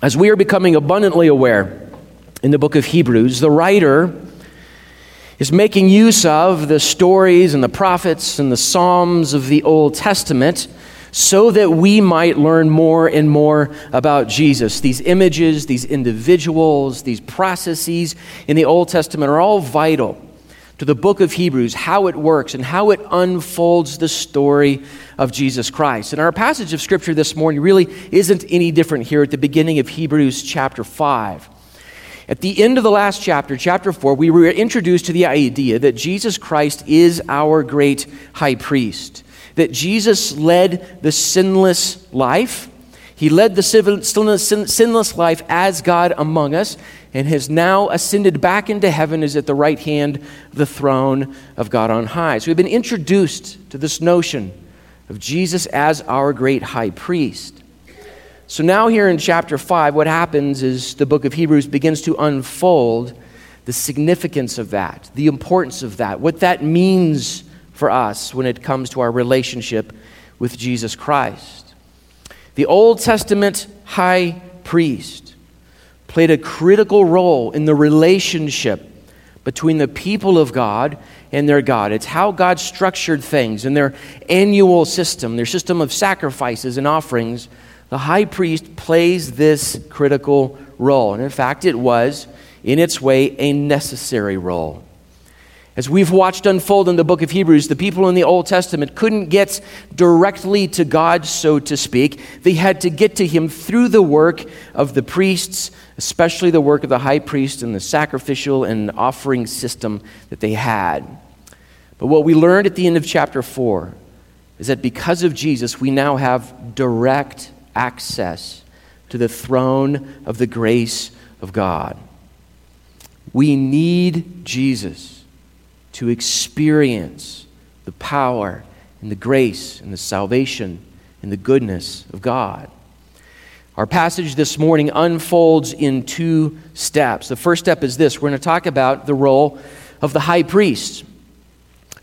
As we are becoming abundantly aware in the book of Hebrews, the writer is making use of the stories and the prophets and the Psalms of the Old Testament so that we might learn more and more about Jesus. These images, these individuals, these processes in the Old Testament are all vital to the book of Hebrews, how it works and how it unfolds the story of Jesus Christ. And our passage of Scripture this morning really isn't any different here at the beginning of Hebrews chapter 5. At the end of the last chapter, chapter 4, we were introduced to the idea that Jesus Christ is our great high priest, that Jesus led the sinless life. He led the sinless life as God among us, and has now ascended back into heaven, is at the right hand of the throne of God on high. So we've been introduced to this notion of Jesus as our great high priest. So now here in chapter 5, what happens is the book of Hebrews begins to unfold the significance of that, the importance of that, what that means for us when it comes to our relationship with Jesus Christ. The Old Testament high priest played a critical role in the relationship between the people of God and their God. It's how God structured things in their annual system, their system of sacrifices and offerings. The high priest plays this critical role. And in fact, it was, in its way, a necessary role. As we've watched unfold in the book of Hebrews, the people in the Old Testament couldn't get directly to God, so to speak. They had to get to him through the work of the priests, especially the work of the high priest and the sacrificial and offering system that they had. But what we learned at the end of chapter 4 is that because of Jesus, we now have direct access to the throne of the grace of God. We need Jesus to experience the power and the grace and the salvation and the goodness of God. Our passage this morning unfolds in two steps. The first step is this. We're going to talk about the role of the high priest.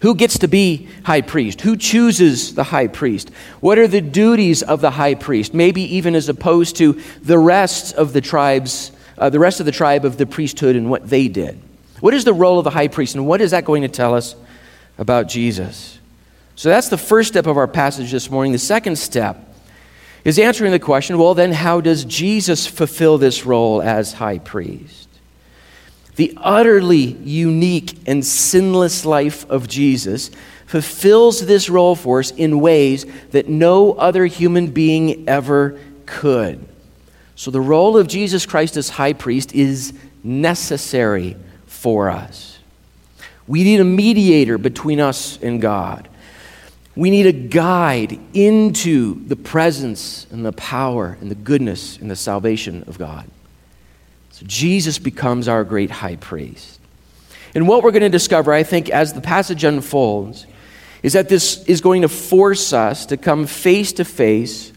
Who gets to be high priest? Who chooses the high priest? What are the duties of the high priest? Maybe even as opposed to the rest of the tribe of the priesthood and what they did. What is the role of the high priest, and what is that going to tell us about Jesus? So that's the first step of our passage this morning. The second step is answering the question, well, then how does Jesus fulfill this role as high priest? The utterly unique and sinless life of Jesus fulfills this role for us in ways that no other human being ever could. So the role of Jesus Christ as high priest is necessary for us. We need a mediator between us and God. We need a guide into the presence and the power and the goodness and the salvation of God. So Jesus becomes our great high priest. And what we're going to discover, I think, as the passage unfolds, is that this is going to force us to come face to face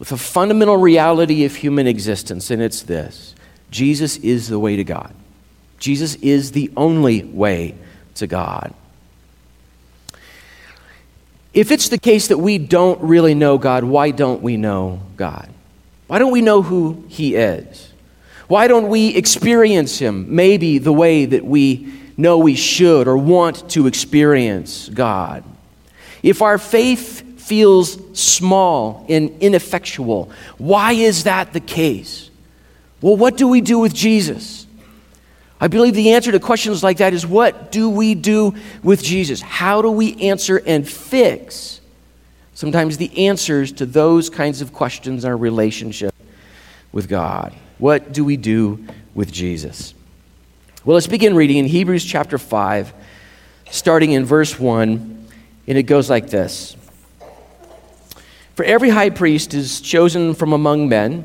with a fundamental reality of human existence, and it's this: Jesus is the way to God. Jesus is the only way to God. If it's the case that we don't really know God, why don't we know God? Why don't we know who he is? Why don't we experience him maybe the way that we know we should or want to experience God? If our faith feels small and ineffectual, why is that the case? Well, what do we do with Jesus? I believe the answer to questions like that is, what do we do with Jesus? How do we answer and fix sometimes the answers to those kinds of questions in our relationship with God? What do we do with Jesus? Well, let's begin reading in Hebrews chapter 5, starting in verse 1, and it goes like this. For every high priest is chosen from among men,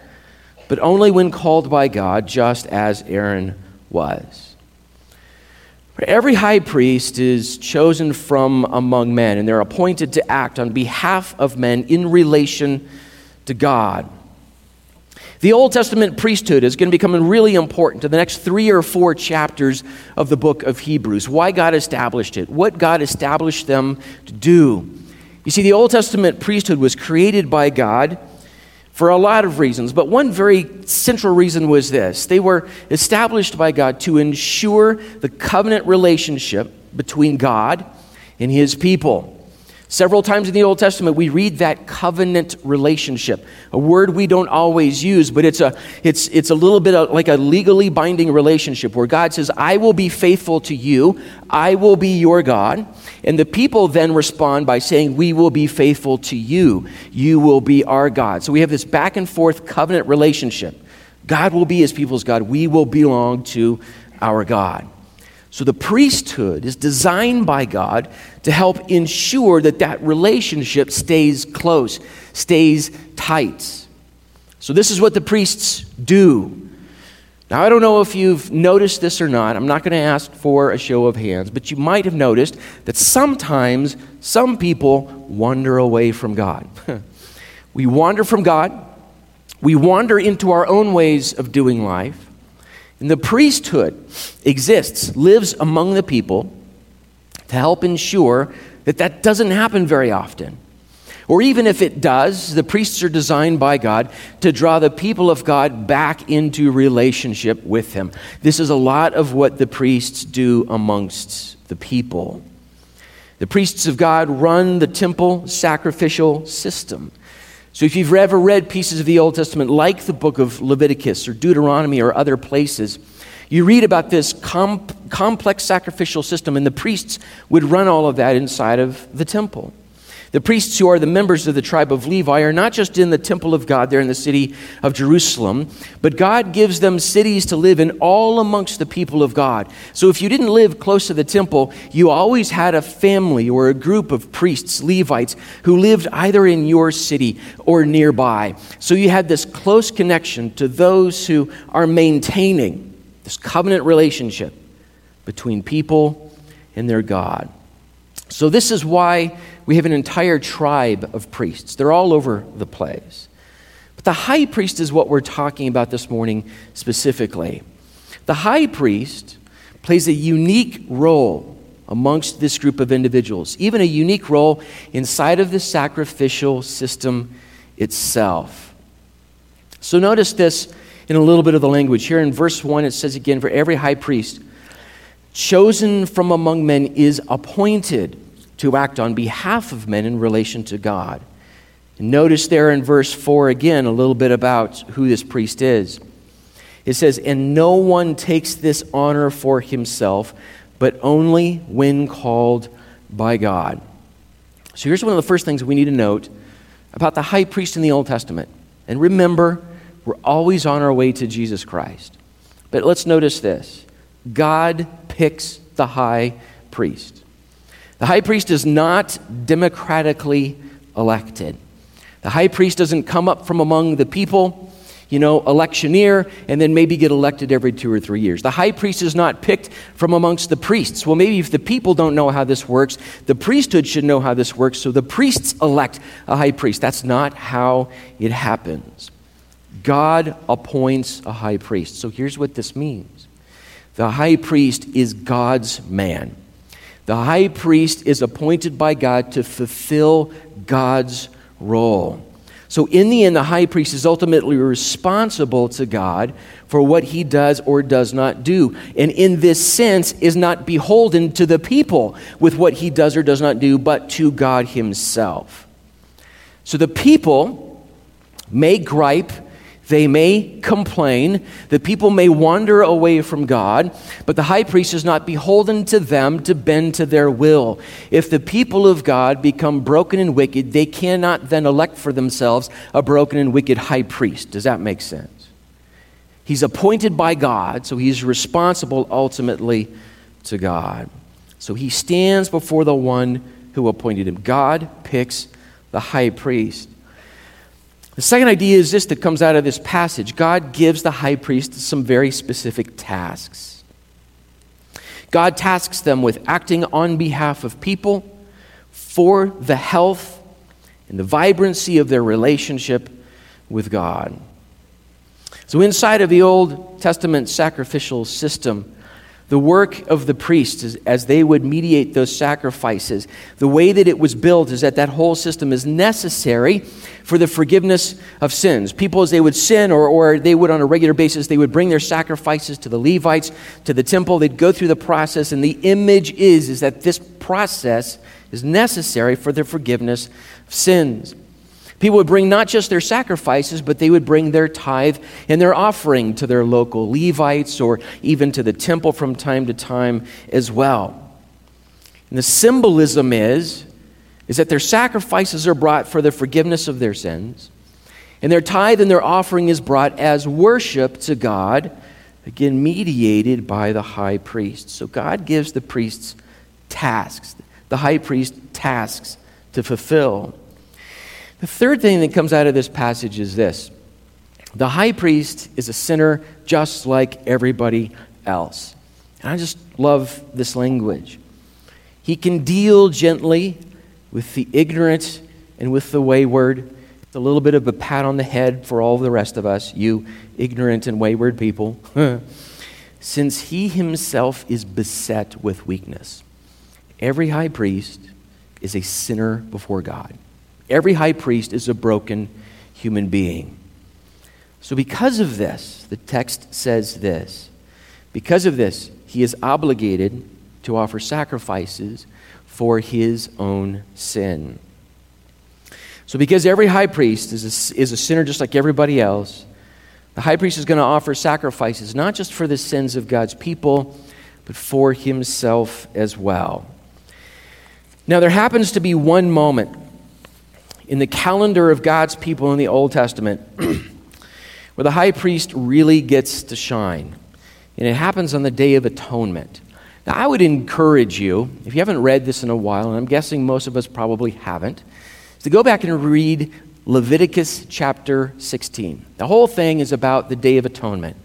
but only when called by God, just as Aaron was. Every high priest is chosen from among men, and they're appointed to act on behalf of men in relation to God. The Old Testament priesthood is going to become really important to the next 3 or 4 chapters of the book of Hebrews. Why God established it, what God established them to do. You see, the Old Testament priesthood was created by God for a lot of reasons, but one very central reason was this. They were established by God to ensure the covenant relationship between God and his people. Several times in the Old Testament, we read that covenant relationship, a word we don't always use, but it's a little bit like a legally binding relationship where God says, I will be faithful to you, I will be your God, and the people then respond by saying, we will be faithful to you, you will be our God. So we have this back and forth covenant relationship. God will be his people's God, we will belong to our God. So the priesthood is designed by God to help ensure that that relationship stays close, stays tight. So this is what the priests do. Now, I don't know if you've noticed this or not. I'm not going to ask for a show of hands, but you might have noticed that sometimes some people wander away from God. We wander from God. We wander into our own ways of doing life. And the priesthood exists, lives among the people to help ensure that that doesn't happen very often. Or even if it does, the priests are designed by God to draw the people of God back into relationship with him. This is a lot of what the priests do amongst the people. The priests of God run the temple sacrificial system. So if you've ever read pieces of the Old Testament, like the book of Leviticus or Deuteronomy or other places, you read about this complex sacrificial system, and the priests would run all of that inside of the temple. The priests who are the members of the tribe of Levi are not just in the temple of God, they're in the city of Jerusalem, but God gives them cities to live in all amongst the people of God. So if you didn't live close to the temple, you always had a family or a group of priests, Levites, who lived either in your city or nearby. So you had this close connection to those who are maintaining this covenant relationship between people and their God. So this is why we have an entire tribe of priests. They're all over the place. But the high priest is what we're talking about this morning specifically. The high priest plays a unique role amongst this group of individuals, even a unique role inside of the sacrificial system itself. So notice this in a little bit of the language. Here in verse 1, it says again, for every high priest chosen from among men is appointed to act on behalf of men in relation to God. And notice there in verse 4 again a little bit about who this priest is. It says, and no one takes this honor for himself, but only when called by God. So here's one of the first things we need to note about the high priest in the Old Testament. And remember, we're always on our way to Jesus Christ. But let's notice this. God picks the high priest. The high priest is not democratically elected. The high priest doesn't come up from among the people, electioneer, and then maybe get elected every 2 or 3 years. The high priest is not picked from amongst the priests. Well, maybe if the people don't know how this works, the priesthood should know how this works, so the priests elect a high priest. That's not how it happens. God appoints a high priest. So here's what this means. The high priest is God's man. The high priest is appointed by God to fulfill God's role. So in the end, the high priest is ultimately responsible to God for what he does or does not do. And in this sense, is not beholden to the people with what he does or does not do, but to God himself. So the people may gripe, they may complain, the people may wander away from God, but the high priest is not beholden to them to bend to their will. If the people of God become broken and wicked, they cannot then elect for themselves a broken and wicked high priest. Does that make sense? He's appointed by God, so he's responsible ultimately to God. So he stands before the one who appointed him. God picks the high priest. The second idea is this that comes out of this passage. God gives the high priest some very specific tasks. God tasks them with acting on behalf of people for the health and the vibrancy of their relationship with God. So inside of the Old Testament sacrificial system, the work of the priests as they would mediate those sacrifices, the way that it was built is that whole system is necessary for the forgiveness of sins. People, as they would sin, or they would on a regular basis, they would bring their sacrifices to the Levites, to the temple. They'd go through the process, and the image is that this process is necessary for the forgiveness of sins. People would bring not just their sacrifices, but they would bring their tithe and their offering to their local Levites or even to the temple from time to time as well. And the symbolism is that their sacrifices are brought for the forgiveness of their sins, and their tithe and their offering is brought as worship to God, again, mediated by the high priest. So God gives the priests tasks, the high priest tasks to fulfill. The third thing that comes out of this passage is this. The high priest is a sinner just like everybody else. And I just love this language. He can deal gently with the ignorant and with the wayward. It's a little bit of a pat on the head for all the rest of us, you ignorant and wayward people, since he himself is beset with weakness. Every high priest is a sinner before God. Every high priest is a broken human being. So because of this, the text says this, because of this, he is obligated to offer sacrifices for his own sin. So because every high priest is a sinner just like everybody else, the high priest is going to offer sacrifices not just for the sins of God's people, but for himself as well. Now there happens to be one moment in the calendar of God's people in the Old Testament where the high priest really gets to shine. And it happens on the Day of Atonement. Now, I would encourage you, if you haven't read this in a while, and I'm guessing most of us probably haven't, is to go back and read Leviticus chapter 16. The whole thing is about the Day of Atonement,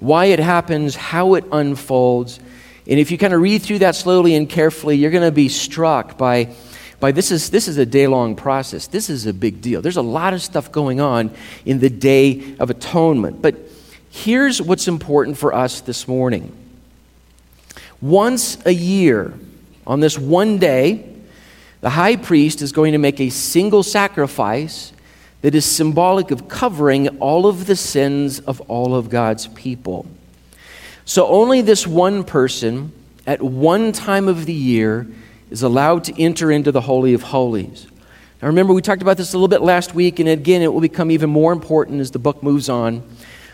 why it happens, how it unfolds. And if you kind of read through that slowly and carefully, you're going to be struck by this is a day-long process. This is a big deal. There's a lot of stuff going on in the Day of Atonement. But here's what's important for us this morning. Once a year, on this one day, the high priest is going to make a single sacrifice that is symbolic of covering all of the sins of all of God's people. So only this one person at one time of the year is allowed to enter into the Holy of Holies. Now remember, we talked about this a little bit last week, and again, it will become even more important as the book moves on.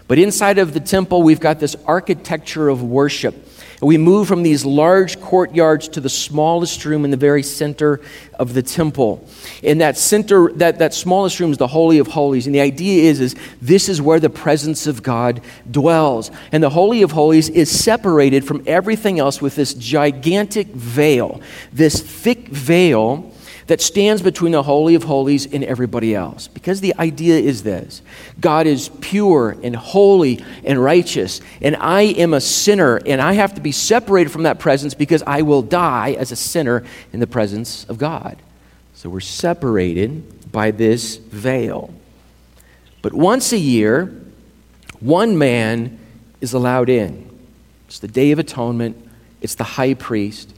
But inside of the temple, we've got this architecture of worship. And we move from these large courtyards to the smallest room in the very center of the temple. And that center, that smallest room is the Holy of Holies. And the idea is this is where the presence of God dwells. And the Holy of Holies is separated from everything else with this gigantic veil, this thick veil that stands between the Holy of Holies and everybody else. Because the idea is this: God is pure and holy and righteous, and I am a sinner, and I have to be separated from that presence because I will die as a sinner in the presence of God. So we're separated by this veil. But once a year, one man is allowed in. It's the Day of Atonement. It's the high priest.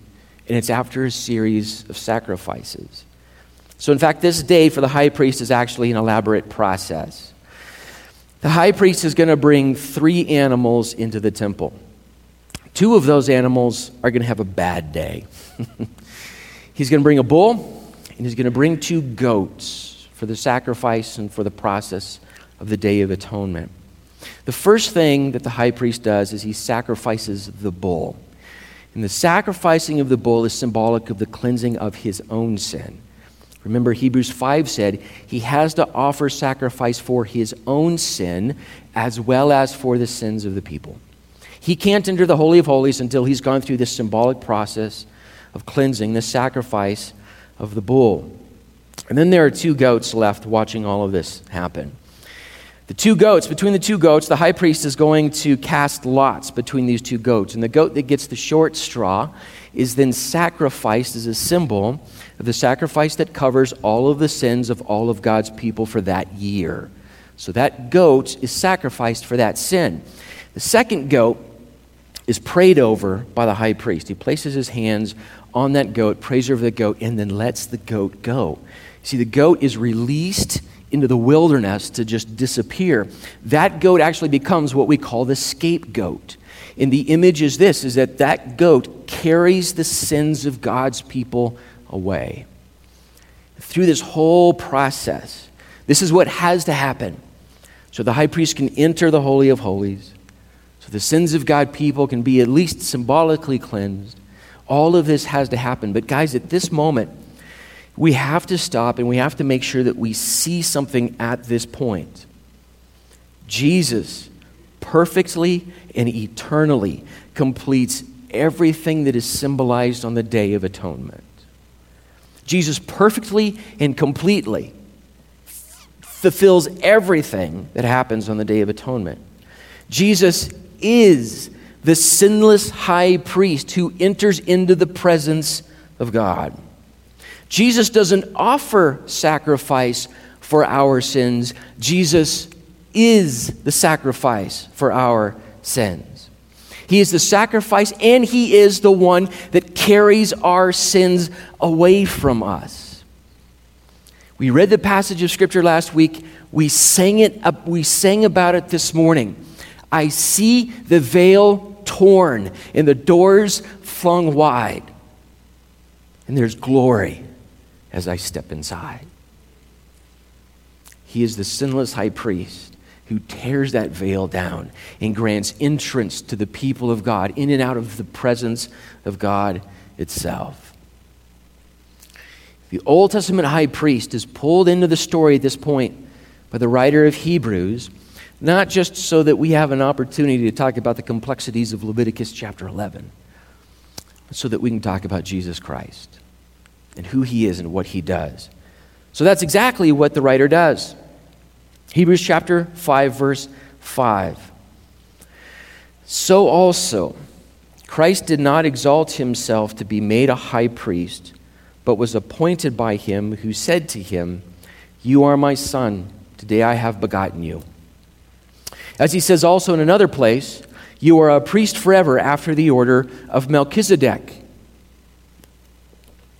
And it's after a series of sacrifices. So in fact, this day for the high priest is actually an elaborate process. The high priest is going to bring 3 animals into the temple. 2 of those animals are going to have a bad day. He's going to bring a bull, and he's going to bring 2 goats for the sacrifice and for the process of the Day of Atonement. The first thing that the high priest does is he sacrifices the bull. And the sacrificing of the bull is symbolic of the cleansing of his own sin. Remember, Hebrews 5 said he has to offer sacrifice for his own sin as well as for the sins of the people. He can't enter the Holy of Holies until he's gone through this symbolic process of cleansing, the sacrifice of the bull. And then there are two goats left watching all of this happen. Between the two goats, the high priest is going to cast lots between these two goats. And the goat that gets the short straw is then sacrificed as a symbol of the sacrifice that covers all of the sins of all of God's people for that year. So that goat is sacrificed for that sin. The second goat is prayed over by the high priest. He places his hands on that goat, prays over the goat, and then lets the goat go. See, the goat is released into the wilderness to just disappear. That goat actually becomes what we call the scapegoat. And the image is this, is that that goat carries the sins of God's people away. Through this whole process, this is what has to happen. So the high priest can enter the Holy of Holies. So the sins of God's people can be at least symbolically cleansed. All of this has to happen. But guys, at this moment, we have to stop and we have to make sure that we see something at this point. Jesus perfectly and eternally completes everything that is symbolized on the Day of Atonement. Jesus perfectly and completely fulfills everything that happens on the Day of Atonement. Jesus is the sinless high priest who enters into the presence of God. Jesus doesn't offer sacrifice for our sins. Jesus is the sacrifice for our sins. He is the sacrifice, and he is the one that carries our sins away from us. We read the passage of Scripture last week. We sang about it this morning. I see the veil torn and the doors flung wide. And there's glory as I step inside. He is the sinless high priest who tears that veil down and grants entrance to the people of God, in and out of the presence of God itself. The Old Testament high priest is pulled into the story at this point by the writer of Hebrews, not just so that we have an opportunity to talk about the complexities of Leviticus chapter 11, but so that we can talk about Jesus Christ and who he is and what he does. So that's exactly what the writer does. Hebrews chapter 5, verse 5. So also, Christ did not exalt himself to be made a high priest, but was appointed by him who said to him, "You are my son, today I have begotten you." As he says also in another place, "You are a priest forever after the order of Melchizedek."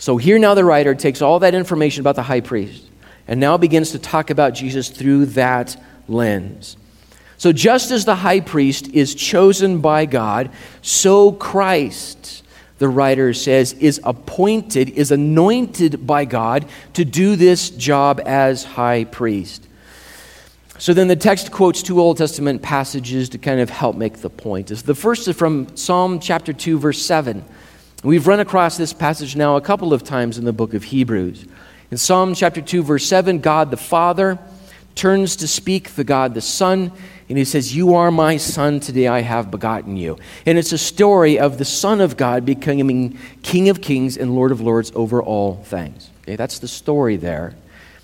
So here now the writer takes all that information about the high priest and now begins to talk about Jesus through that lens. So just as the high priest is chosen by God, so Christ, the writer says, is anointed by God to do this job as high priest. So then the text quotes two Old Testament passages to kind of help make the point. The first is from Psalm chapter 2, verse 7. We've run across this passage now a couple of times in the book of Hebrews. In Psalm chapter 2, verse 7, God the Father turns to speak to God the Son, and he says, "You are my son, today I have begotten you." And it's a story of the Son of God becoming King of Kings and Lord of Lords over all things. Okay, that's the story there.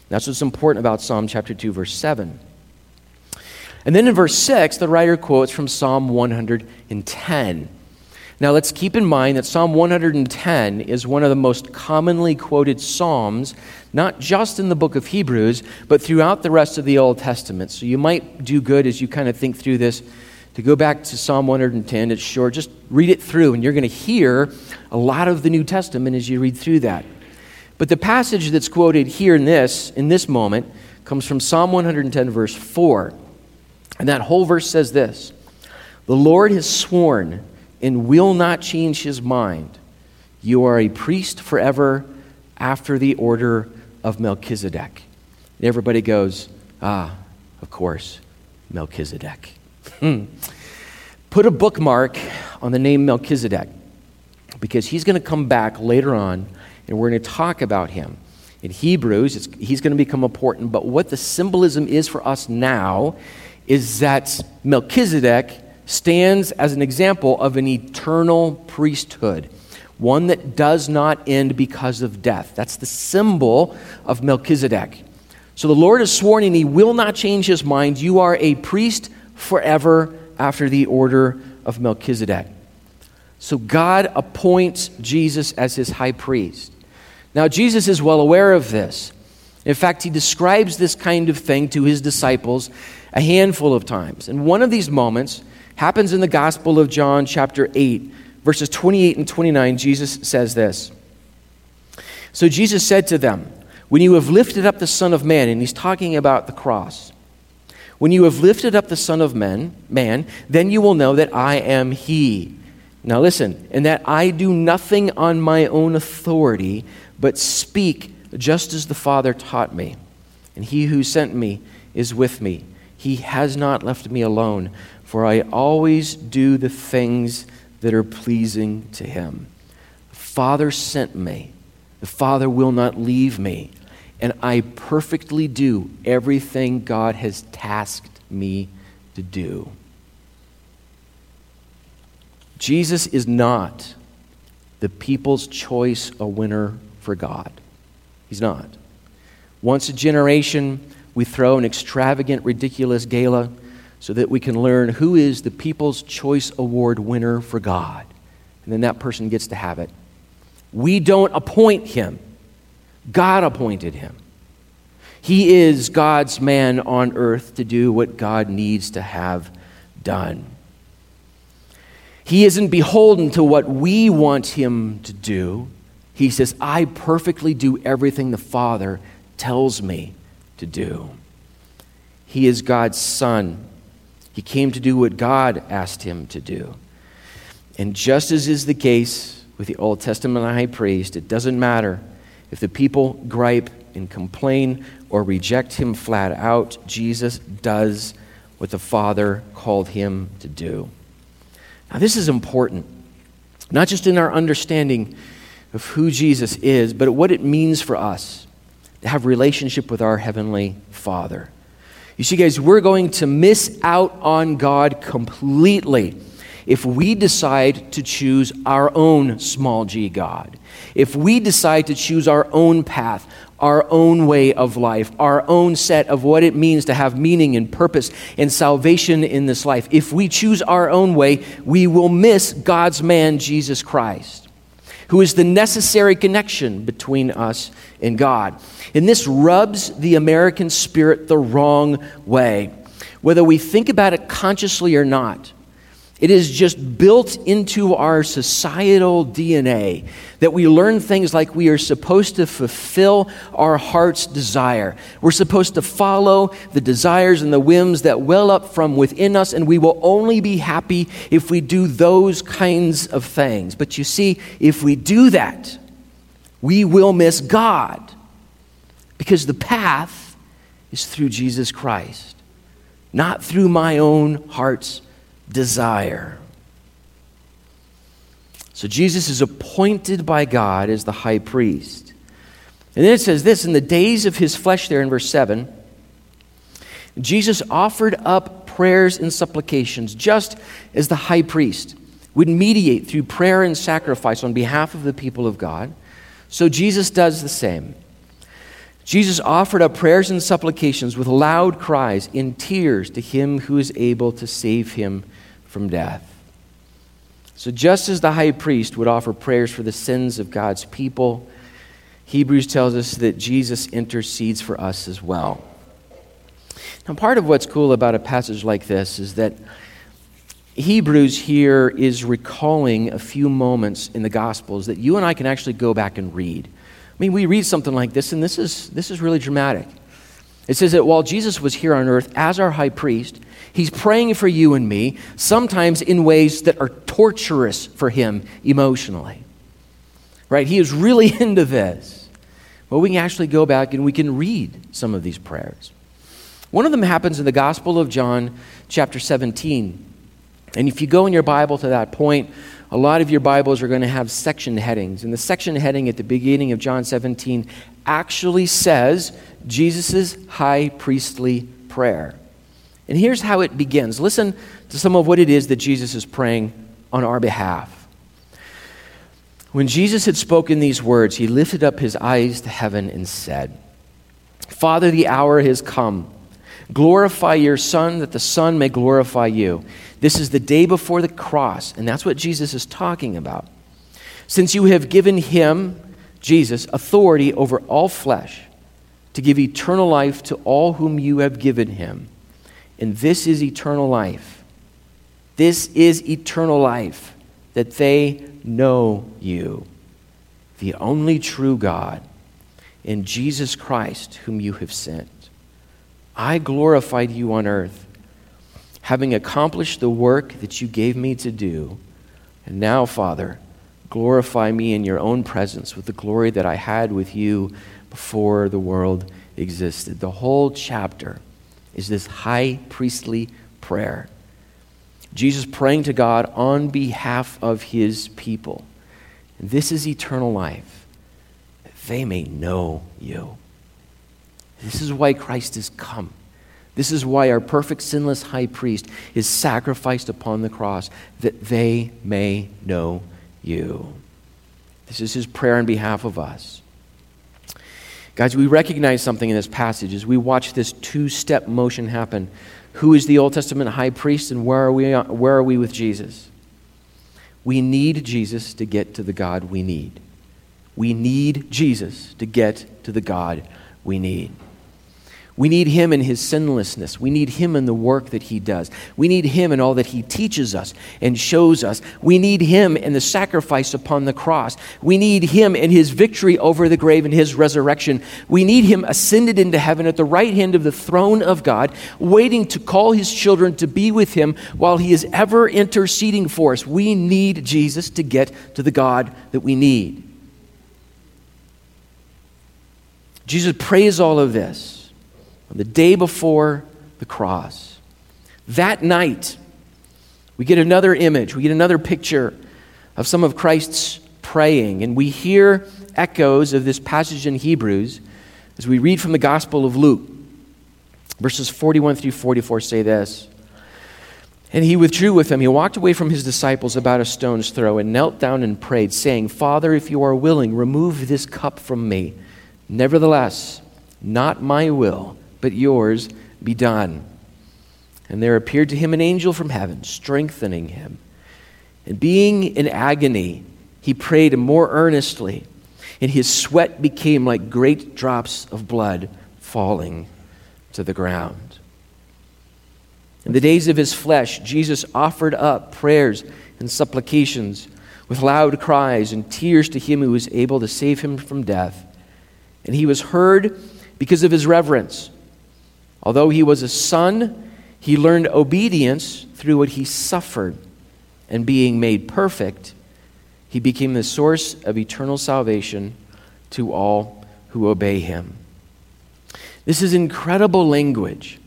That's what's important about Psalm chapter 2, verse 7. And then in verse 6, the writer quotes from Psalm 110. Now let's keep in mind that Psalm 110 is one of the most commonly quoted psalms, not just in the book of Hebrews, but throughout the rest of the Old Testament. So you might do good as you kind of think through this to go back to Psalm 110. It's short. Just read it through, and you're going to hear a lot of the New Testament as you read through that. But the passage that's quoted here in this moment comes from Psalm 110, verse 4. And that whole verse says this: "The Lord has sworn and will not change his mind. You are a priest forever after the order of Melchizedek." And everybody goes, ah, of course, Melchizedek. Put a bookmark on the name Melchizedek, because he's going to come back later on, and we're going to talk about him. In Hebrews, he's going to become important, but what the symbolism is for us now is that Melchizedek stands as an example of an eternal priesthood, one that does not end because of death. That's the symbol of Melchizedek. So the Lord has sworn, and he will not change his mind. You are a priest forever after the order of Melchizedek. So God appoints Jesus as his high priest. Now, Jesus is well aware of this. In fact, he describes this kind of thing to his disciples a handful of times. And one of these moments happens in the Gospel of John, chapter 8, verses 28 and 29. Jesus says this. So Jesus said to them, when you have lifted up the Son of Man, and he's talking about the cross, when you have lifted up the Son of Man, then you will know that I am he. Now listen, and that I do nothing on my own authority, but speak just as the Father taught me. And he who sent me is with me. He has not left me alone, for I always do the things that are pleasing to him. The Father sent me. The Father will not leave me. And I perfectly do everything God has tasked me to do. Jesus is not the people's choice, a winner for God. He's not. Once a generation, we throw an extravagant, ridiculous gala so that we can learn who is the People's Choice Award winner for God. And then that person gets to have it. We don't appoint him. God appointed him. He is God's man on earth to do what God needs to have done. He isn't beholden to what we want him to do. He says, I perfectly do everything the Father tells me to do. He is God's Son. He came to do what God asked him to do. And just as is the case with the Old Testament high priest, it doesn't matter if the people gripe and complain or reject him flat out, Jesus does what the Father called him to do. Now, this is important, not just in our understanding of who Jesus is, but what it means for us to have a relationship with our Heavenly Father. You see, guys, we're going to miss out on God completely if we decide to choose our own small g God, if we decide to choose our own path, our own way of life, our own set of what it means to have meaning and purpose and salvation in this life. If we choose our own way, we will miss God's man, Jesus Christ, who is the necessary connection between us and God. And this rubs the American spirit the wrong way. Whether we think about it consciously or not, it is just built into our societal DNA that we learn things like we are supposed to fulfill our heart's desire. We're supposed to follow the desires and the whims that well up from within us, and we will only be happy if we do those kinds of things. But you see, if we do that, we will miss God, because the path is through Jesus Christ, not through my own heart's desire. So Jesus is appointed by God as the high priest. And then it says this, in the days of his flesh there in verse 7, Jesus offered up prayers and supplications just as the high priest would mediate through prayer and sacrifice on behalf of the people of God. So Jesus does the same. Jesus offered up prayers and supplications with loud cries in tears to him who is able to save him from death. So just as the high priest would offer prayers for the sins of God's people, Hebrews tells us that Jesus intercedes for us as well. Now, part of what's cool about a passage like this is that Hebrews here is recalling a few moments in the Gospels that you and I can actually go back and read. I mean, we read something like this, and this is really dramatic. It says that while Jesus was here on earth as our high priest, he's praying for you and me, sometimes in ways that are torturous for him emotionally. Right? He is really into this. But we can actually go back and we can read some of these prayers. One of them happens in the Gospel of John, chapter 17. And if you go in your Bible to that point, a lot of your Bibles are going to have section headings. And the section heading at the beginning of John 17 actually says Jesus' high priestly prayer. And here's how it begins. Listen to some of what it is that Jesus is praying on our behalf. When Jesus had spoken these words, he lifted up his eyes to heaven and said, "Father, the hour has come. Glorify your Son, that the Son may glorify you. This is the day before the cross," and that's what Jesus is talking about. "Since you have given him," Jesus, "authority over all flesh, to give eternal life to all whom you have given him. And this is eternal life. This is eternal life, that they know you, the only true God, and Jesus Christ, whom you have sent. I glorified you on earth, having accomplished the work that you gave me to do. And now, Father, glorify me in your own presence with the glory that I had with you before the world existed." The whole chapter is this high priestly prayer. Jesus praying to God on behalf of his people. And this is eternal life, that they may know you. This is why Christ has come. This is why our perfect, sinless high priest is sacrificed upon the cross, that they may know you. This is his prayer on behalf of us. Guys, we recognize something in this passage as we watch this two-step motion happen. Who is the Old Testament high priest, and where are we with Jesus? We need Jesus to get to the God we need. We need Jesus to get to the God we need. We need him in his sinlessness. We need him in the work that he does. We need him in all that he teaches us and shows us. We need him in the sacrifice upon the cross. We need him in his victory over the grave and his resurrection. We need him ascended into heaven at the right hand of the throne of God, waiting to call his children to be with him while he is ever interceding for us. We need Jesus to get to the God that we need. Jesus prays all of this on the day before the cross. That night, we get another image, we get another picture of some of Christ's praying, and we hear echoes of this passage in Hebrews as we read from the Gospel of Luke. Verses 41 through 44 say this, "And he withdrew with them. He walked away from his disciples about a stone's throw and knelt down and prayed, saying, 'Father, if you are willing, remove this cup from me. Nevertheless, not my will, but yours be done.' And there appeared to him an angel from heaven, strengthening him. And being in agony, he prayed more earnestly, and his sweat became like great drops of blood falling to the ground. In the days of his flesh, Jesus offered up prayers and supplications with loud cries and tears to him who was able to save him from death. And he was heard because of his reverence. Although he was a son, he learned obedience through what he suffered. And being made perfect, he became the source of eternal salvation to all who obey him." This is incredible language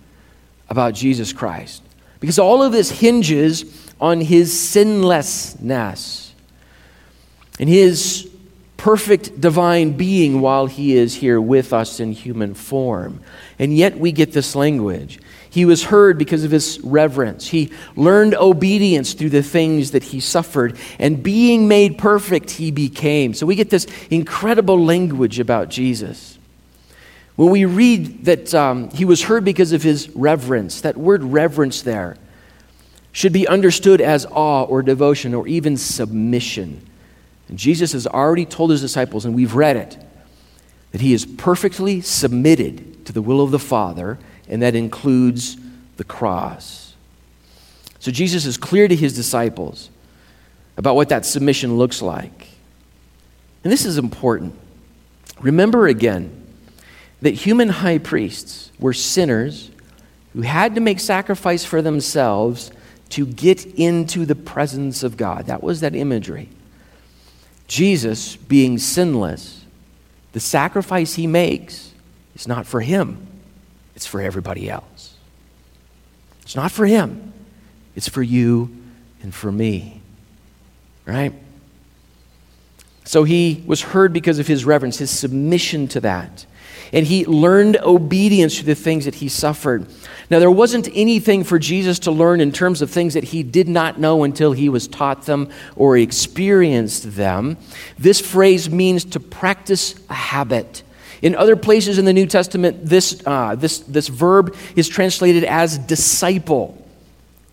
about Jesus Christ, because all of this hinges on his sinlessness and his perfect divine being while he is here with us in human form. And yet we get this language. He was heard because of his reverence. He learned obedience through the things that he suffered. And being made perfect, he became. So we get this incredible language about Jesus. When we read that he was heard because of his reverence, that word reverence there should be understood as awe or devotion or even submission. And Jesus has already told his disciples, and we've read it, that he is perfectly submitted to the will of the Father, and that includes the cross. So Jesus is clear to his disciples about what that submission looks like. And this is important. Remember again that human high priests were sinners who had to make sacrifice for themselves to get into the presence of God. That was that imagery. Jesus, being sinless, The sacrifice he makes is not for him. It's for everybody else. It's not for him. It's for you and for me. Right? So he was heard because of his reverence, his submission to that. And he learned obedience to the things that he suffered. Now, there wasn't anything for Jesus to learn in terms of things that he did not know until he was taught them or experienced them. This phrase means to practice a habit. In other places in the New Testament, this verb is translated as disciple.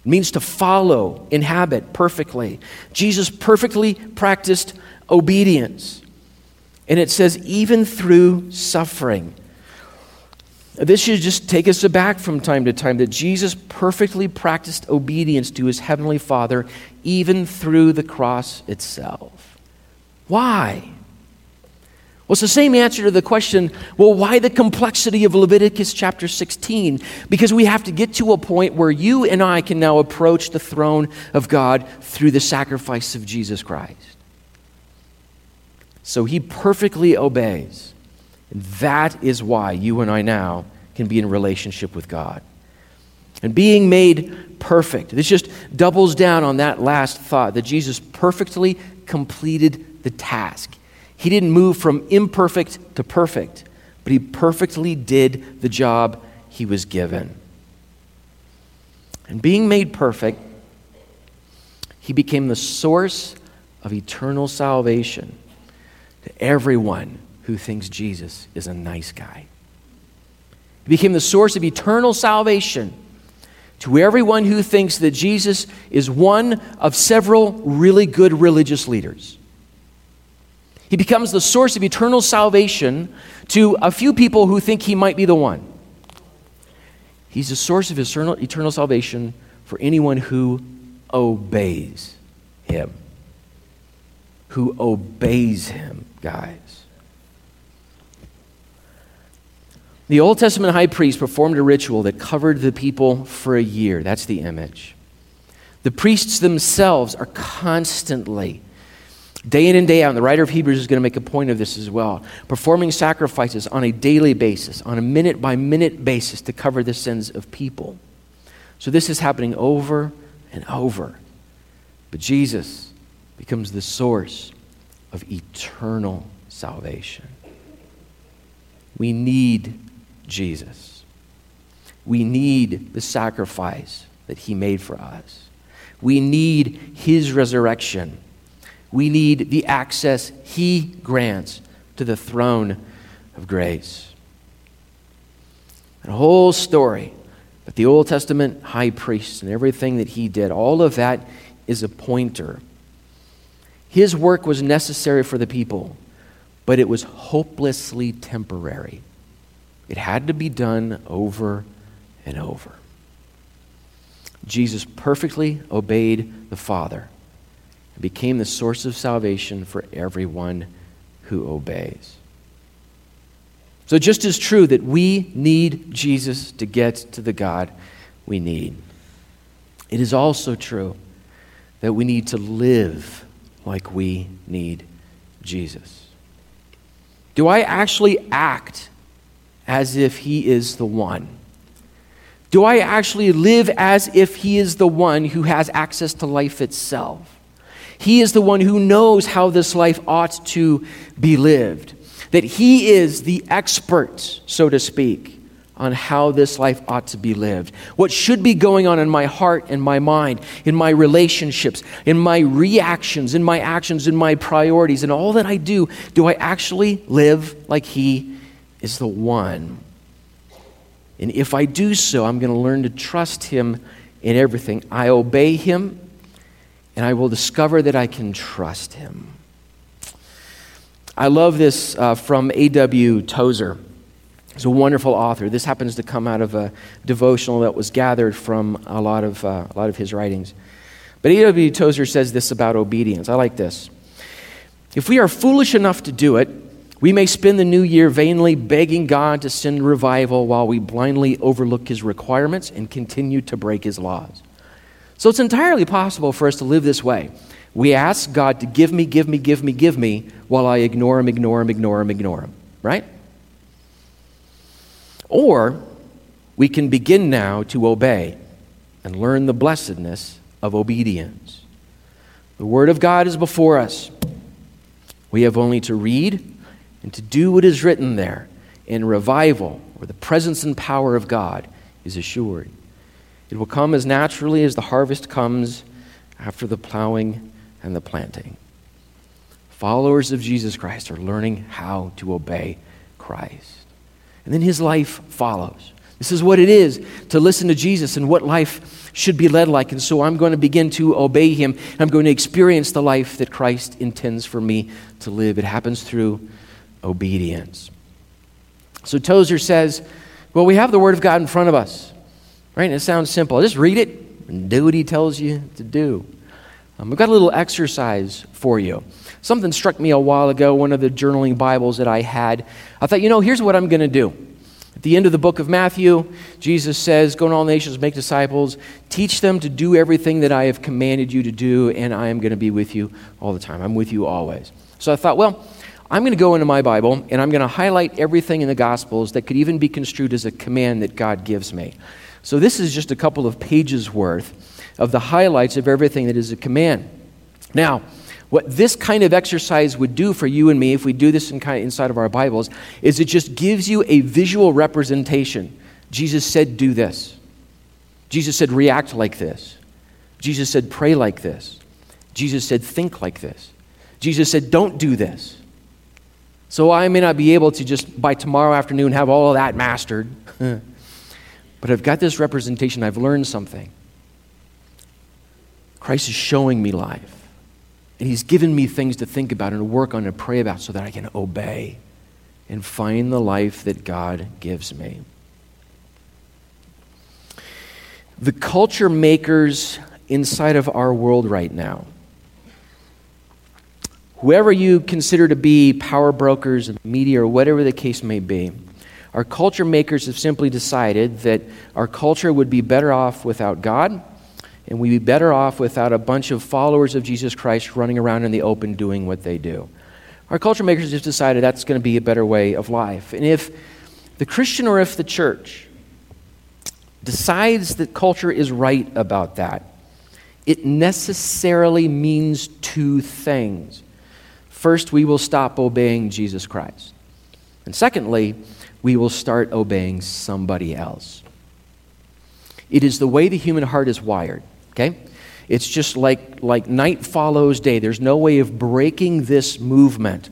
It means to follow in habit perfectly. Jesus perfectly practiced obedience. And it says, even through suffering. This should just take us aback from time to time, that Jesus perfectly practiced obedience to his heavenly Father, even through the cross itself. Why? Well, it's the same answer to the question, well, why the complexity of Leviticus chapter 16? Because we have to get to a point where you and I can now approach the throne of God through the sacrifice of Jesus Christ. So he perfectly obeys. And that is why you and I now can be in relationship with God. And being made perfect, this just doubles down on that last thought, that Jesus perfectly completed the task. He didn't move from imperfect to perfect, but he perfectly did the job he was given. And being made perfect, he became the source of eternal salvation to everyone who thinks Jesus is a nice guy. He became the source of eternal salvation to everyone who thinks that Jesus is one of several really good religious leaders. He becomes the source of eternal salvation to a few people who think he might be the one. He's the source of eternal salvation for anyone who obeys him. Who obeys him, guys. The Old Testament high priest performed a ritual that covered the people for a year. That's the image. The priests themselves are constantly, day in and day out, and the writer of Hebrews is going to make a point of this as well, performing sacrifices on a daily basis, on a minute-by-minute basis to cover the sins of people. So this is happening over and over. But Jesus becomes the source of eternal salvation. We need Jesus. We need the sacrifice that he made for us. We need his resurrection. We need the access he grants to the throne of grace. And a whole story about the Old Testament high priest and everything that he did, all of that is a pointer. His work was necessary for the people, but it was hopelessly temporary. It had to be done over and over. Jesus perfectly obeyed the Father and became the source of salvation for everyone who obeys. So just as true that we need Jesus to get to the God we need, it is also true that we need to live like we need Jesus. Do I actually act as if he is the one? Do I actually live as if he is the one who has access to life itself? He is the one who knows how this life ought to be lived. That he is the expert, so to speak, on how this life ought to be lived. What should be going on in my heart and my mind, in my relationships, in my reactions, in my actions, in my priorities, in all that I do I actually live like he is the one? And if I do so, I'm going to learn to trust him in everything. I obey him, and I will discover that I can trust him. I love this from A.W. Tozer. He's a wonderful author. This happens to come out of a devotional that was gathered from a lot of his writings. But A.W. Tozer says this about obedience. I like this. If we are foolish enough to do it, we may spend the new year vainly begging God to send revival while we blindly overlook his requirements and continue to break his laws. So it's entirely possible for us to live this way. We ask God to give me, give me, give me, give me, while I ignore him, ignore him, ignore him, ignore him. right? Or we can begin now to obey and learn the blessedness of obedience. The Word of God is before us. We have only to read and to do what is written there, and revival, or the presence and power of God, is assured. It will come as naturally as the harvest comes after the plowing and the planting. Followers of Jesus Christ are learning how to obey Christ. And then his life follows. This is what it is to listen to Jesus and what life should be led like. And so I'm going to begin to obey him. And I'm going to experience the life that Christ intends for me to live. It happens through obedience. So Tozer says, well, we have the Word of God in front of us, right? And it sounds simple. Just read it and do what he tells you to do. I've got a little exercise for you. Something struck me a while ago, one of the journaling Bibles that I had. I thought, here's what I'm going to do. At the end of the book of Matthew, Jesus says, go to all nations, make disciples, teach them to do everything that I have commanded you to do, and I am going to be with you all the time. I'm with you always. So I thought, well, I'm going to go into my Bible, and I'm going to highlight everything in the Gospels that could even be construed as a command that God gives me. So this is just a couple of pages worth of the highlights of everything that is a command. Now, what this kind of exercise would do for you and me, if we do this inside of our Bibles, is it just gives you a visual representation. Jesus said, do this. Jesus said, react like this. Jesus said, pray like this. Jesus said, think like this. Jesus said, don't do this. So I may not be able to just by tomorrow afternoon have all of that mastered, but I've got this representation. I've learned something. Christ is showing me life. And he's given me things to think about and to work on and pray about so that I can obey and find the life that God gives me. The culture makers inside of our world right now, whoever you consider to be power brokers, media, or whatever the case may be, our culture makers have simply decided that our culture would be better off without God, and we'd be better off without a bunch of followers of Jesus Christ running around in the open doing what they do. Our culture makers just decided that's going to be a better way of life. And if the Christian or if the church decides that culture is right about that, it necessarily means two things. First, we will stop obeying Jesus Christ. And secondly, we will start obeying somebody else. It is the way the human heart is wired, okay? It's just like night follows day. There's no way of breaking this movement.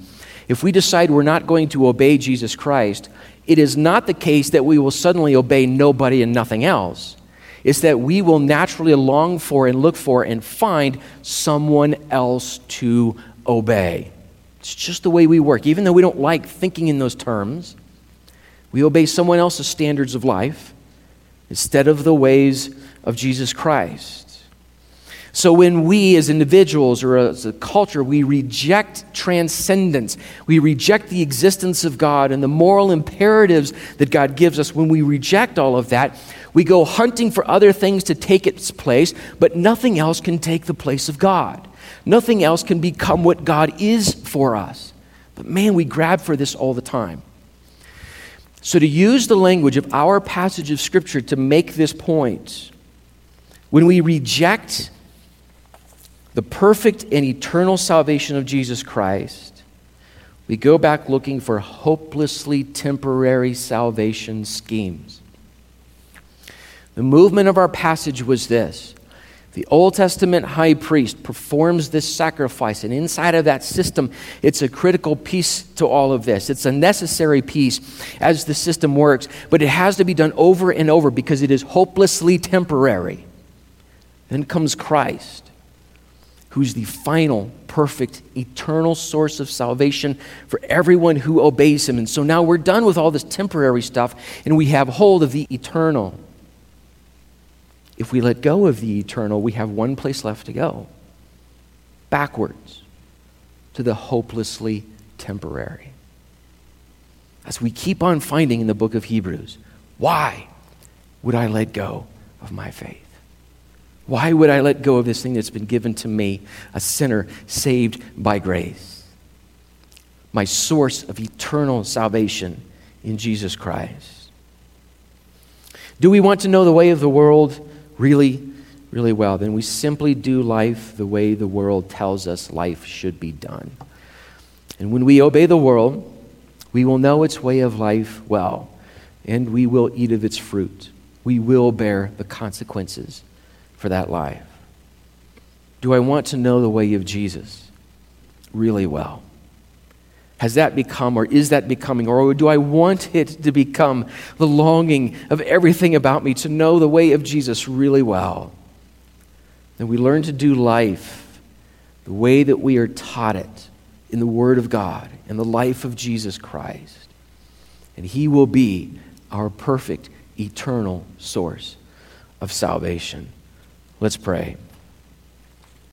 If we decide we're not going to obey Jesus Christ, it is not the case that we will suddenly obey nobody and nothing else. It's that we will naturally long for and look for and find someone else to obey. It's just the way we work. Even though we don't like thinking in those terms, we obey someone else's standards of life instead of the ways of Jesus Christ. So when we as individuals or as a culture, we reject transcendence, we reject the existence of God and the moral imperatives that God gives us, when we reject all of that, we go hunting for other things to take its place, but nothing else can take the place of God. Nothing else can become what God is for us. But man, we grab for this all the time. So to use the language of our passage of Scripture to make this point, when we reject the perfect and eternal salvation of Jesus Christ, we go back looking for hopelessly temporary salvation schemes. The movement of our passage was this. The Old Testament high priest performs this sacrifice, and inside of that system, it's a critical piece to all of this. It's a necessary piece as the system works, but it has to be done over and over because it is hopelessly temporary. Then comes Christ, who's the final, perfect, eternal source of salvation for everyone who obeys him. And so now we're done with all this temporary stuff, and we have hold of the eternal. If we let go of the eternal, we have one place left to go. Backwards to the hopelessly temporary. As we keep on finding in the book of Hebrews, why would I let go of my faith? Why would I let go of this thing that's been given to me, a sinner saved by grace? my source of eternal salvation in Jesus Christ. Do we want to know the way of the world really, really well? Then we simply do life the way the world tells us life should be done. And when we obey the world, we will know its way of life well, and we will eat of its fruit. We will bear the consequences for that life. Do I want to know the way of Jesus really well? Has that become, or is that becoming, or do I want it to become the longing of everything about me to know the way of Jesus really well? Then we learn to do life the way that we are taught it in the Word of God, in the life of Jesus Christ. And He will be our perfect, eternal source of salvation. Let's pray.